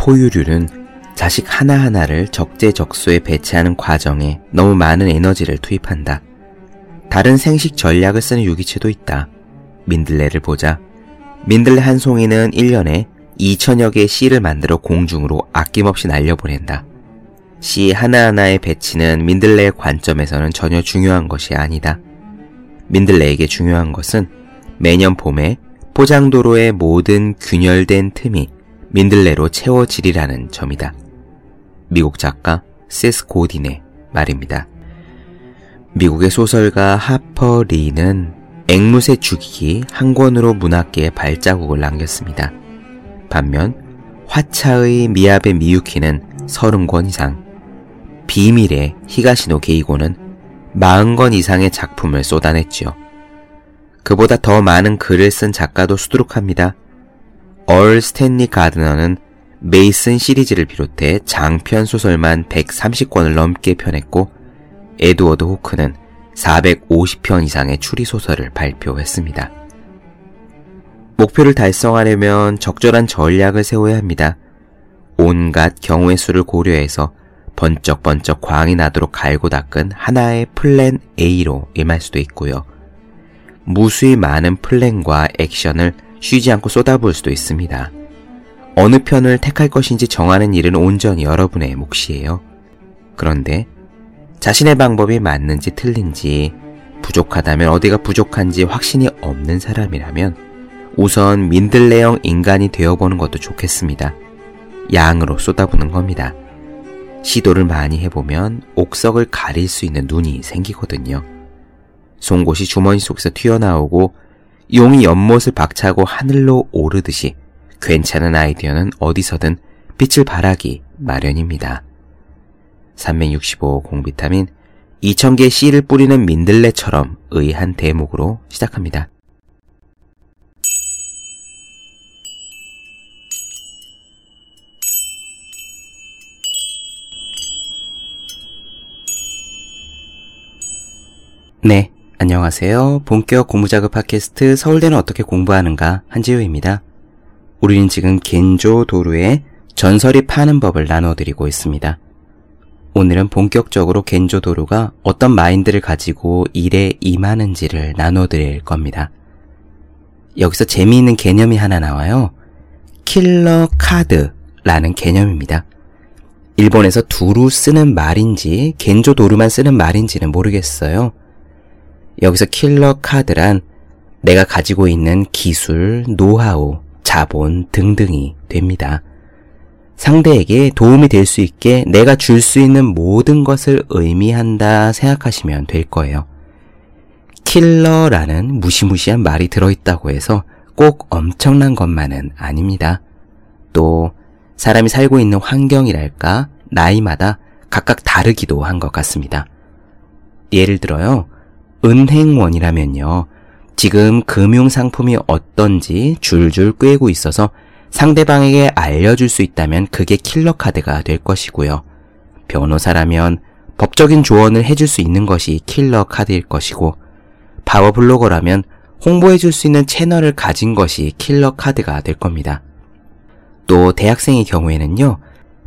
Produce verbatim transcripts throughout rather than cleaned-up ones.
포유류는 자식 하나하나를 적재적소에 배치하는 과정에 너무 많은 에너지를 투입한다. 다른 생식 전략을 쓰는 유기체도 있다. 민들레를 보자. 민들레 한 송이는 일 년에 이천여 개의 씨를 만들어 공중으로 아낌없이 날려보낸다. 씨 하나하나의 배치는 민들레의 관점에서는 전혀 중요한 것이 아니다. 민들레에게 중요한 것은 매년 봄에 포장도로의 모든 균열된 틈이 민들레로 채워지리라는 점이다. 미국 작가 세스 고딘의 말입니다. 미국의 소설가 하퍼 리는 앵무새 죽이기 한 권으로 문학계에 발자국을 남겼습니다. 반면 화차의 미야베 미유키는 삼십 권 이상, 비밀의 히가시노 게이고는 사십 권 이상의 작품을 쏟아냈지요. 그보다 더 많은 글을 쓴 작가도 수두룩합니다. 얼 스탠리 가드너는 메이슨 시리즈를 비롯해 장편 소설만 백삼십 권을 넘게 펴냈고, 에드워드 호크는 사백오십 편 이상의 추리소설을 발표했습니다. 목표를 달성하려면 적절한 전략을 세워야 합니다. 온갖 경우의 수를 고려해서 번쩍번쩍 광이 나도록 갈고 닦은 하나의 플랜 A로 임할 수도 있고요. 무수히 많은 플랜과 액션을 쉬지 않고 쏟아부을 수도 있습니다. 어느 편을 택할 것인지 정하는 일은 온전히 여러분의 몫이에요. 그런데 자신의 방법이 맞는지 틀린지, 부족하다면 어디가 부족한지 확신이 없는 사람이라면 우선 민들레형 인간이 되어보는 것도 좋겠습니다. 양으로 쏟아부는 겁니다. 시도를 많이 해보면 옥석을 가릴 수 있는 눈이 생기거든요. 송곳이 주머니 속에서 튀어나오고 용이 연못을 박차고 하늘로 오르듯이 괜찮은 아이디어는 어디서든 빛을 발하기 마련입니다. 삼백육십오 공비타민, 이천 개의 씨를 뿌리는 민들레처럼 의한 대목으로 시작합니다. 네, 안녕하세요. 본격 공부자극 팟캐스트 서울대는 어떻게 공부하는가, 한지우입니다. 우리는 지금 겐조 도루의 전설이 파는 법을 나눠드리고 있습니다. 오늘은 본격적으로 겐조 도루가 어떤 마인드를 가지고 일에 임하는지를 나눠드릴 겁니다. 여기서 재미있는 개념이 하나 나와요. 킬러 카드라는 개념입니다. 일본에서 두루 쓰는 말인지 겐조 도루만 쓰는 말인지는 모르겠어요. 여기서 킬러 카드란 내가 가지고 있는 기술, 노하우, 자본 등등이 됩니다. 상대에게 도움이 될 수 있게 내가 줄 수 있는 모든 것을 의미한다 생각하시면 될 거예요. 킬러라는 무시무시한 말이 들어있다고 해서 꼭 엄청난 것만은 아닙니다. 또 사람이 살고 있는 환경이랄까 나이마다 각각 다르기도 한 것 같습니다. 예를 들어요. 은행원이라면요. 지금 금융상품이 어떤지 줄줄 꿰고 있어서 상대방에게 알려줄 수 있다면 그게 킬러카드가 될 것이고요. 변호사라면 법적인 조언을 해줄 수 있는 것이 킬러카드일 것이고, 파워블로거라면 홍보해줄 수 있는 채널을 가진 것이 킬러카드가 될 겁니다. 또 대학생의 경우에는요.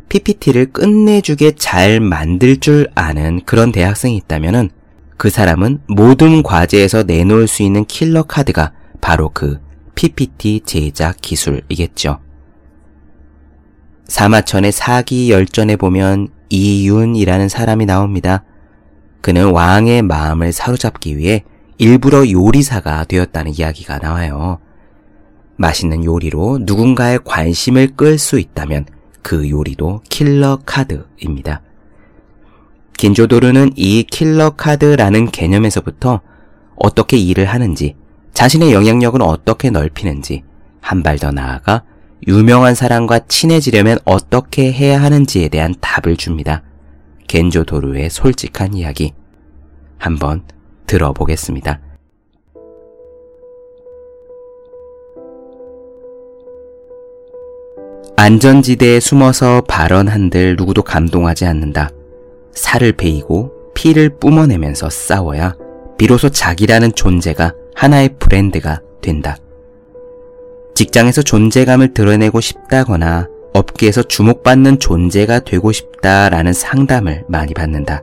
피피티를 끝내주게 잘 만들 줄 아는 그런 대학생이 있다면은 그 사람은 모든 과제에서 내놓을 수 있는 킬러 카드가 바로 그 피피티 제작 기술이겠죠. 사마천의 사기 열전에 보면 이윤이라는 사람이 나옵니다. 그는 왕의 마음을 사로잡기 위해 일부러 요리사가 되었다는 이야기가 나와요. 맛있는 요리로 누군가의 관심을 끌 수 있다면 그 요리도 킬러 카드입니다. 겐조도루는 이 킬러 카드라는 개념에서부터 어떻게 일을 하는지, 자신의 영향력은 어떻게 넓히는지, 한 발 더 나아가 유명한 사람과 친해지려면 어떻게 해야 하는지에 대한 답을 줍니다. 겐조도루의 솔직한 이야기, 한번 들어보겠습니다. 안전지대에 숨어서 발언한들 누구도 감동하지 않는다. 살을 베이고 피를 뿜어내면서 싸워야 비로소 자기라는 존재가 하나의 브랜드가 된다. 직장에서 존재감을 드러내고 싶다거나 업계에서 주목받는 존재가 되고 싶다라는 상담을 많이 받는다.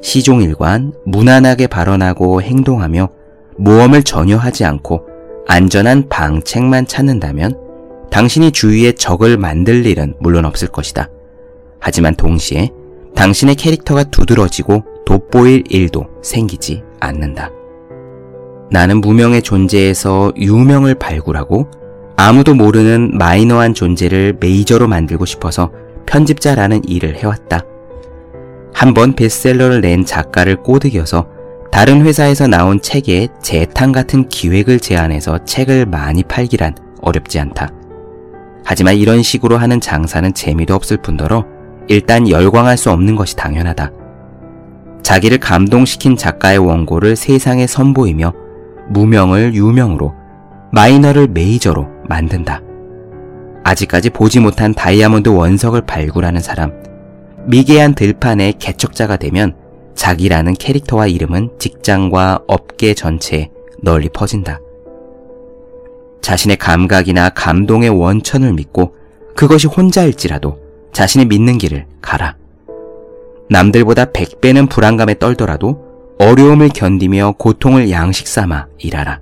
시종일관 무난하게 발언하고 행동하며 모험을 전혀 하지 않고 안전한 방책만 찾는다면 당신이 주위에 적을 만들 일은 물론 없을 것이다. 하지만 동시에 당신의 캐릭터가 두드러지고 돋보일 일도 생기지 않는다. 나는 무명의 존재에서 유명을 발굴하고 아무도 모르는 마이너한 존재를 메이저로 만들고 싶어서 편집자라는 일을 해왔다. 한번 베스트셀러를 낸 작가를 꼬드겨서 다른 회사에서 나온 책에 재탕 같은 기획을 제안해서 책을 많이 팔기란 어렵지 않다. 하지만 이런 식으로 하는 장사는 재미도 없을 뿐더러 일단 열광할 수 없는 것이 당연하다. 자기를 감동시킨 작가의 원고를 세상에 선보이며 무명을 유명으로, 마이너를 메이저로 만든다. 아직까지 보지 못한 다이아몬드 원석을 발굴하는 사람, 미개한 들판의 개척자가 되면 자기라는 캐릭터와 이름은 직장과 업계 전체에 널리 퍼진다. 자신의 감각이나 감동의 원천을 믿고 그것이 혼자일지라도 자신이 믿는 길을 가라. 남들보다 백 배는 불안감에 떨더라도 어려움을 견디며 고통을 양식 삼아 일하라.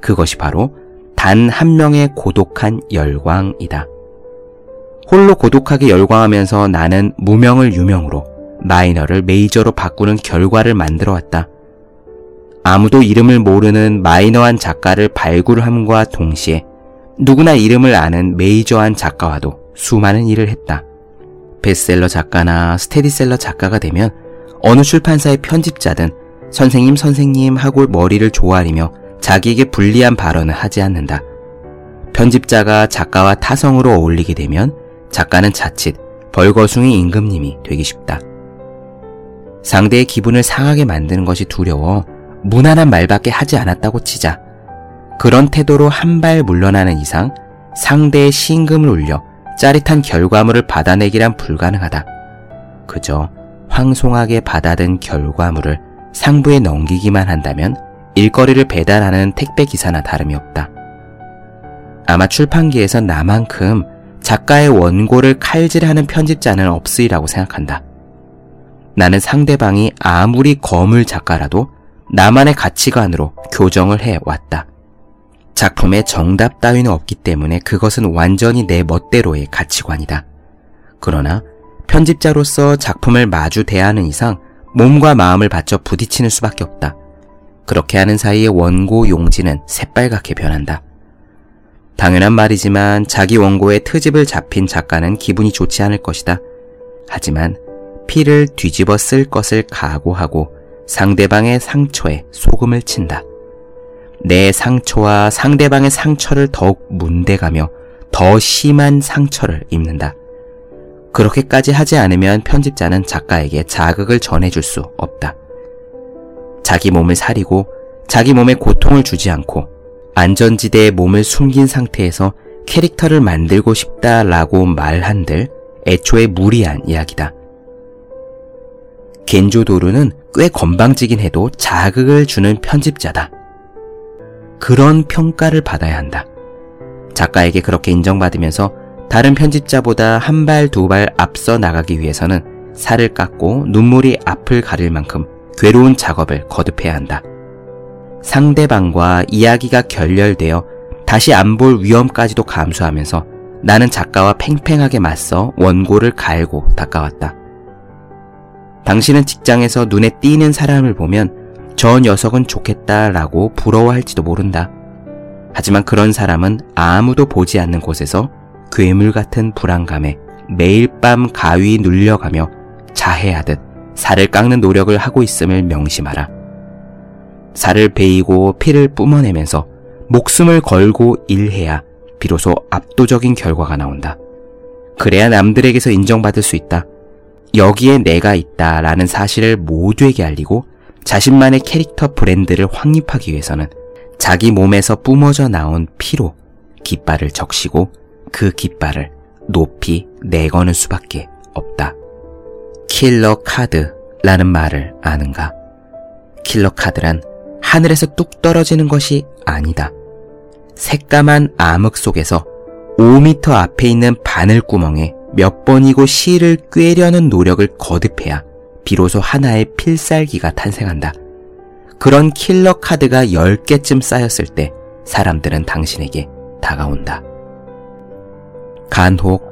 그것이 바로 단 한 명의 고독한 열광이다. 홀로 고독하게 열광하면서 나는 무명을 유명으로, 마이너를 메이저로 바꾸는 결과를 만들어왔다. 아무도 이름을 모르는 마이너한 작가를 발굴함과 동시에 누구나 이름을 아는 메이저한 작가와도 수많은 일을 했다. 베스트셀러 작가나 스테디셀러 작가가 되면 어느 출판사의 편집자든 선생님 선생님 하고 머리를 조아리며 자기에게 불리한 발언을 하지 않는다. 편집자가 작가와 타성으로 어울리게 되면 작가는 자칫 벌거숭이 임금님이 되기 쉽다. 상대의 기분을 상하게 만드는 것이 두려워 무난한 말밖에 하지 않았다고 치자. 그런 태도로 한 발 물러나는 이상 상대의 시임금을 울려 짜릿한 결과물을 받아내기란 불가능하다. 그저 황송하게 받아든 결과물을 상부에 넘기기만 한다면 일거리를 배달하는 택배기사나 다름이 없다. 아마 출판계에서 나만큼 작가의 원고를 칼질하는 편집자는 없으리라고 생각한다. 나는 상대방이 아무리 거물 작가라도 나만의 가치관으로 교정을 해왔다. 작품에 정답 따위는 없기 때문에 그것은 완전히 내 멋대로의 가치관이다. 그러나 편집자로서 작품을 마주 대하는 이상 몸과 마음을 바쳐 부딪히는 수밖에 없다. 그렇게 하는 사이에 원고 용지는 새빨갛게 변한다. 당연한 말이지만 자기 원고에 트집을 잡힌 작가는 기분이 좋지 않을 것이다. 하지만 피를 뒤집어 쓸 것을 각오하고 상대방의 상처에 소금을 친다. 내 상처와 상대방의 상처를 더욱 문대가며 더 심한 상처를 입는다. 그렇게까지 하지 않으면 편집자는 작가에게 자극을 전해줄 수 없다. 자기 몸을 사리고 자기 몸에 고통을 주지 않고 안전지대에 몸을 숨긴 상태에서 캐릭터를 만들고 싶다라고 말한들 애초에 무리한 이야기다. 겐조도루는 꽤 건방지긴 해도 자극을 주는 편집자다. 그런 평가를 받아야 한다. 작가에게 그렇게 인정받으면서 다른 편집자보다 한 발 두 발 앞서 나가기 위해서는 살을 깎고 눈물이 앞을 가릴 만큼 괴로운 작업을 거듭해야 한다. 상대방과 이야기가 결렬되어 다시 안 볼 위험까지도 감수하면서 나는 작가와 팽팽하게 맞서 원고를 갈고 닦아왔다. 당신은 직장에서 눈에 띄는 사람을 보면 저 녀석은 좋겠다라고 부러워할지도 모른다. 하지만 그런 사람은 아무도 보지 않는 곳에서 괴물 같은 불안감에 매일 밤 가위 눌려가며 자해하듯 살을 깎는 노력을 하고 있음을 명심하라. 살을 베이고 피를 뿜어내면서 목숨을 걸고 일해야 비로소 압도적인 결과가 나온다. 그래야 남들에게서 인정받을 수 있다. 여기에 내가 있다라는 사실을 모두에게 알리고 자신만의 캐릭터 브랜드를 확립하기 위해서는 자기 몸에서 뿜어져 나온 피로 깃발을 적시고 그 깃발을 높이 내거는 수밖에 없다. 킬러 카드라는 말을 아는가? 킬러 카드란 하늘에서 뚝 떨어지는 것이 아니다. 새까만 암흑 속에서 오 미터 앞에 있는 바늘구멍에 몇 번이고 실을 꿰려는 노력을 거듭해야 비로소 하나의 필살기가 탄생한다. 그런 킬러 카드가 열 개쯤 쌓였을 때 사람들은 당신에게 다가온다. 간혹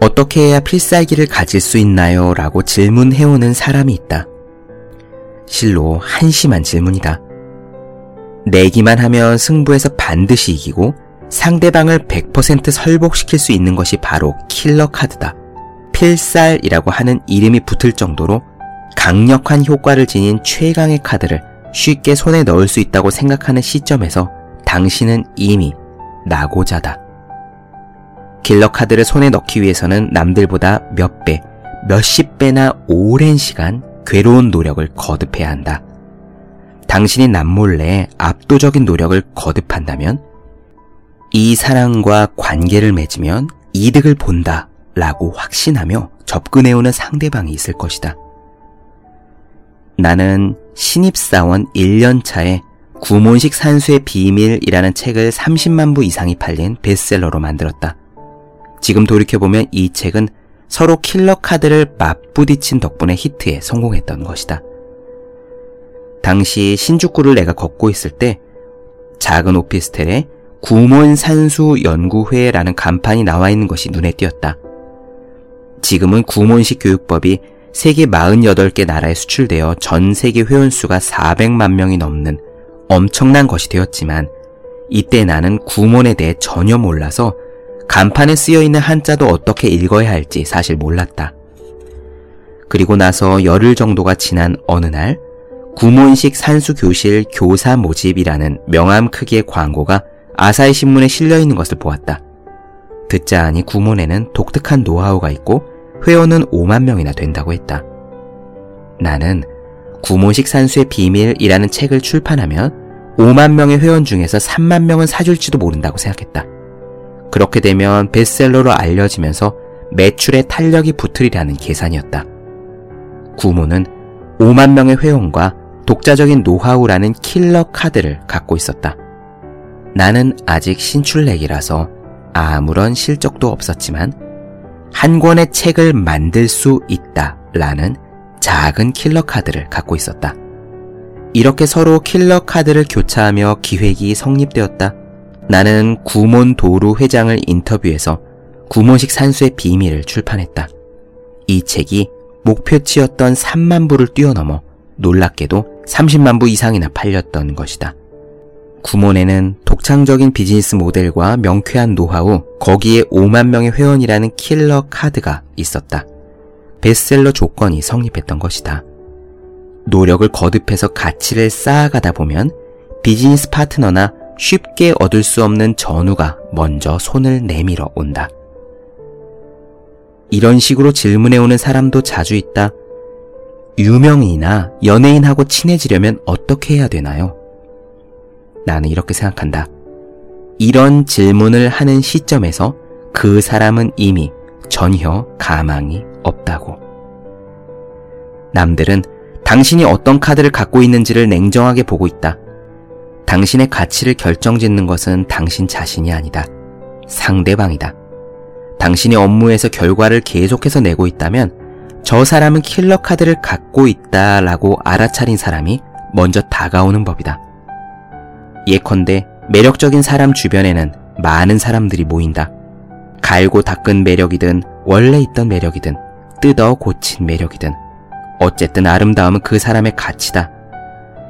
어떻게 해야 필살기를 가질 수 있나요? 라고 질문해오는 사람이 있다. 실로 한심한 질문이다. 내기만 하면 승부에서 반드시 이기고 상대방을 백 퍼센트 설복시킬 수 있는 것이 바로 킬러 카드다. 필살이라고 하는 이름이 붙을 정도로 강력한 효과를 지닌 최강의 카드를 쉽게 손에 넣을 수 있다고 생각하는 시점에서 당신은 이미 낙오자다. 킬러 카드를 손에 넣기 위해서는 남들보다 몇 배, 몇십 배나 오랜 시간 괴로운 노력을 거듭해야 한다. 당신이 남몰래 압도적인 노력을 거듭한다면 이 사람과 관계를 맺으면 이득을 본다 라고 확신하며 접근해오는 상대방이 있을 것이다. 나는 신입사원 일 년 차에 구몬식 산수의 비밀이라는 책을 삼십만 부 이상이 팔린 베스트셀러로 만들었다. 지금 돌이켜보면 이 책은 서로 킬러 카드를 맞부딪힌 덕분에 히트에 성공했던 것이다. 당시 신주쿠를 내가 걷고 있을 때 작은 오피스텔에 구몬산수연구회라는 간판이 나와 있는 것이 눈에 띄었다. 지금은 구몬식 교육법이 세계 사십팔 개 나라에 수출되어 전 세계 회원수가 사백만 명이 넘는 엄청난 것이 되었지만 이때 나는 구몬에 대해 전혀 몰라서 간판에 쓰여있는 한자도 어떻게 읽어야 할지 사실 몰랐다. 그리고 나서 열흘 정도가 지난 어느 날 구몬식 산수교실 교사 모집이라는 명함 크기의 광고가 아사히 신문에 실려있는 것을 보았다. 듣자 하니 구몬에는 독특한 노하우가 있고 회원은 오만 명이나 된다고 했다. 나는 구몬식 산수의 비밀이라는 책을 출판하면 오만 명의 회원 중에서 삼만 명은 사줄지도 모른다고 생각했다. 그렇게 되면 베스트셀러로 알려지면서 매출에 탄력이 붙으리라는 계산이었다. 구몬은 오만 명의 회원과 독자적인 노하우라는 킬러 카드를 갖고 있었다. 나는 아직 신출내기라서 아무런 실적도 없었지만 한 권의 책을 만들 수 있다라는 작은 킬러 카드를 갖고 있었다. 이렇게 서로 킬러 카드를 교차하며 기획이 성립되었다. 나는 구몬 도루 회장을 인터뷰해서 구몬식 산수의 비밀을 출판했다. 이 책이 목표치였던 삼만 부를 뛰어넘어 놀랍게도 삼십만 부 이상이나 팔렸던 것이다. 구몬에는 독창적인 비즈니스 모델과 명쾌한 노하우, 거기에 오만 명의 회원이라는 킬러 카드가 있었다. 베스트셀러 조건이 성립했던 것이다. 노력을 거듭해서 가치를 쌓아가다 보면 비즈니스 파트너나 쉽게 얻을 수 없는 전우가 먼저 손을 내밀어 온다. 이런 식으로 질문해오는 사람도 자주 있다. 유명인이나 연예인하고 친해지려면 어떻게 해야 되나요? 나는 이렇게 생각한다. 이런 질문을 하는 시점에서 그 사람은 이미 전혀 가망이 없다고. 남들은 당신이 어떤 카드를 갖고 있는지를 냉정하게 보고 있다. 당신의 가치를 결정짓는 것은 당신 자신이 아니다. 상대방이다. 당신이 업무에서 결과를 계속해서 내고 있다면 저 사람은 킬러 카드를 갖고 있다라고 알아차린 사람이 먼저 다가오는 법이다. 예컨대 매력적인 사람 주변에는 많은 사람들이 모인다. 갈고 닦은 매력이든 원래 있던 매력이든 뜯어 고친 매력이든 어쨌든 아름다움은 그 사람의 가치다.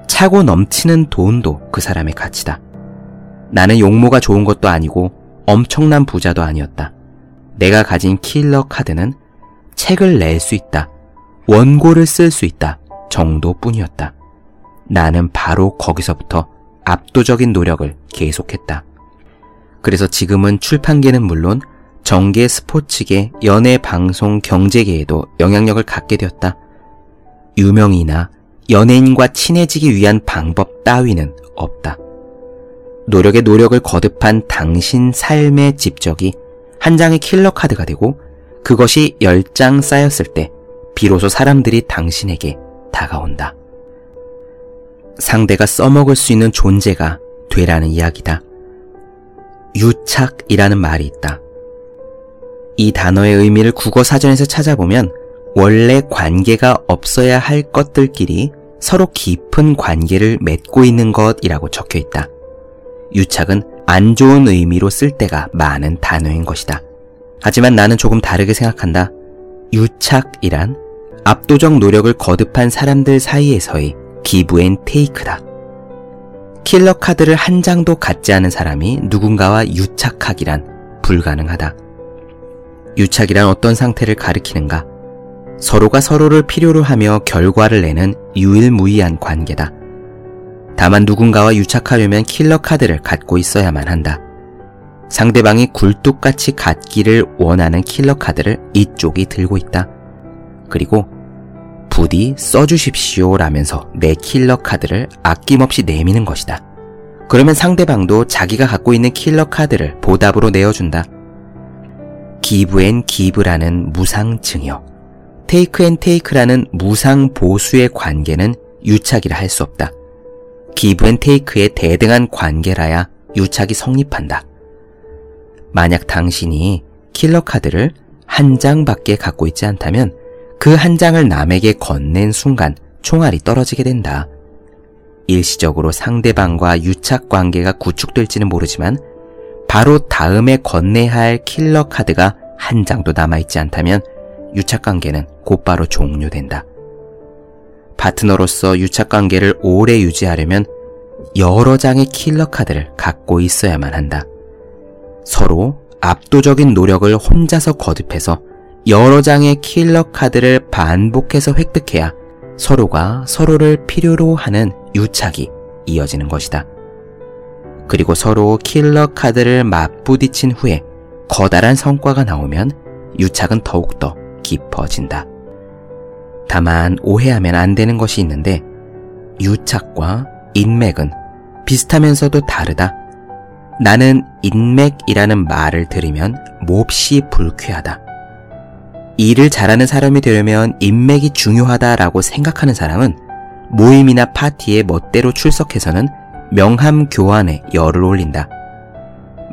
차고 넘치는 돈도 그 사람의 가치다. 나는 용모가 좋은 것도 아니고 엄청난 부자도 아니었다. 내가 가진 킬러 카드는 책을 낼 수 있다, 원고를 쓸 수 있다 정도뿐이었다. 나는 바로 거기서부터 압도적인 노력을 계속했다. 그래서 지금은 출판계는 물론 정계, 스포츠계, 연예, 방송, 경제계에도 영향력을 갖게 되었다. 유명인이나 연예인과 친해지기 위한 방법 따위는 없다. 노력의 노력을 거듭한 당신 삶의 집적이 한 장의 킬러 카드가 되고 그것이 열 장 쌓였을 때 비로소 사람들이 당신에게 다가온다. 상대가 써먹을 수 있는 존재가 되라는 이야기다. 유착이라는 말이 있다. 이 단어의 의미를 국어 사전에서 찾아보면 원래 관계가 없어야 할 것들끼리 서로 깊은 관계를 맺고 있는 것이라고 적혀 있다. 유착은 안 좋은 의미로 쓸 때가 많은 단어인 것이다. 하지만 나는 조금 다르게 생각한다. 유착이란 압도적 노력을 거듭한 사람들 사이에서의 기브 앤 테이크다. 킬러 카드를 한 장도 갖지 않은 사람이 누군가와 유착하기란 불가능하다. 유착이란 어떤 상태를 가리키는가? 서로가 서로를 필요로 하며 결과를 내는 유일무이한 관계다. 다만 누군가와 유착하려면 킬러 카드를 갖고 있어야만 한다. 상대방이 굴뚝같이 갖기를 원하는 킬러 카드를 이쪽이 들고 있다. 그리고 부디 써주십시오 라면서 내 킬러 카드를 아낌없이 내미는 것이다. 그러면 상대방도 자기가 갖고 있는 킬러 카드를 보답으로 내어준다. 기브 앤 기브라는 무상증여, 테이크 앤 테이크라는 무상보수의 관계는 유착이라 할 수 없다. 기브 앤 테이크의 대등한 관계라야 유착이 성립한다. 만약 당신이 킬러 카드를 한 장밖에 갖고 있지 않다면 그 한 장을 남에게 건넨 순간 총알이 떨어지게 된다. 일시적으로 상대방과 유착 관계가 구축될지는 모르지만 바로 다음에 건네야 할 킬러 카드가 한 장도 남아있지 않다면 유착 관계는 곧바로 종료된다. 파트너로서 유착 관계를 오래 유지하려면 여러 장의 킬러 카드를 갖고 있어야만 한다. 서로 압도적인 노력을 혼자서 거듭해서 여러 장의 킬러 카드를 반복해서 획득해야 서로가 서로를 필요로 하는 유착이 이어지는 것이다. 그리고 서로 킬러 카드를 맞부딪힌 후에 커다란 성과가 나오면 유착은 더욱더 깊어진다. 다만 오해하면 안 되는 것이 있는데 유착과 인맥은 비슷하면서도 다르다. 나는 인맥이라는 말을 들으면 몹시 불쾌하다. 일을 잘하는 사람이 되려면 인맥이 중요하다라고 생각하는 사람은 모임이나 파티에 멋대로 출석해서는 명함 교환에 열을 올린다.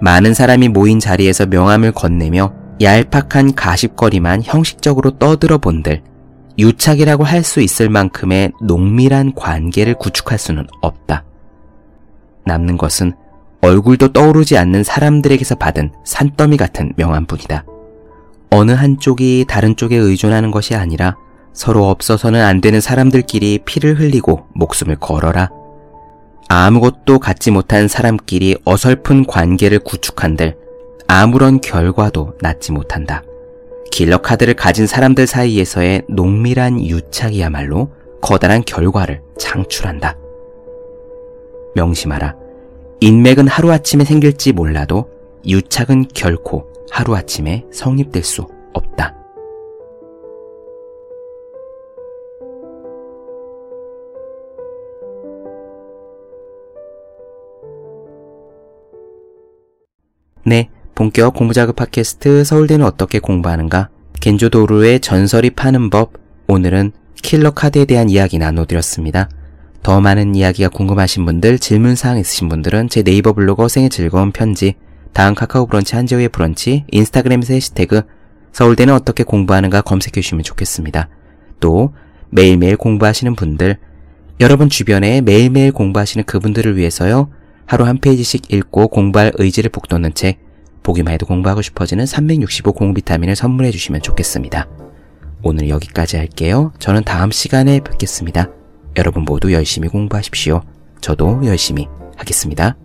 많은 사람이 모인 자리에서 명함을 건네며 얄팍한 가십거리만 형식적으로 떠들어 본들 유착이라고 할 수 있을 만큼의 농밀한 관계를 구축할 수는 없다. 남는 것은 얼굴도 떠오르지 않는 사람들에게서 받은 산더미 같은 명함뿐이다. 어느 한쪽이 다른 쪽에 의존하는 것이 아니라 서로 없어서는 안 되는 사람들끼리 피를 흘리고 목숨을 걸어라. 아무것도 갖지 못한 사람끼리 어설픈 관계를 구축한들 아무런 결과도 낳지 못한다. 킬러 카드를 가진 사람들 사이에서의 농밀한 유착이야말로 커다란 결과를 창출한다. 명심하라. 인맥은 하루아침에 생길지 몰라도 유착은 결코 하루아침에 성립될 수 없다. 네, 본격 공부자극 팟캐스트 서울대는 어떻게 공부하는가? 겐조 도루의 전설이 파는 법, 오늘은 킬러 카드에 대한 이야기 나눠드렸습니다. 더 많은 이야기가 궁금하신 분들, 질문사항 있으신 분들은 제 네이버 블로그 허생의 즐거운 편지, 다음 카카오 브런치 한재우의 브런치, 인스타그램에서 해시태그 서울대는 어떻게 공부하는가 검색해 주시면 좋겠습니다. 또 매일매일 공부하시는 분들, 여러분 주변에 매일매일 공부하시는 그분들을 위해서요. 하루 한 페이지씩 읽고 공부할 의지를 북돋는 책, 보기만 해도 공부하고 싶어지는 삼백육십오 공 비타민을 선물해 주시면 좋겠습니다. 오늘 여기까지 할게요. 저는 다음 시간에 뵙겠습니다. 여러분 모두 열심히 공부하십시오. 저도 열심히 하겠습니다.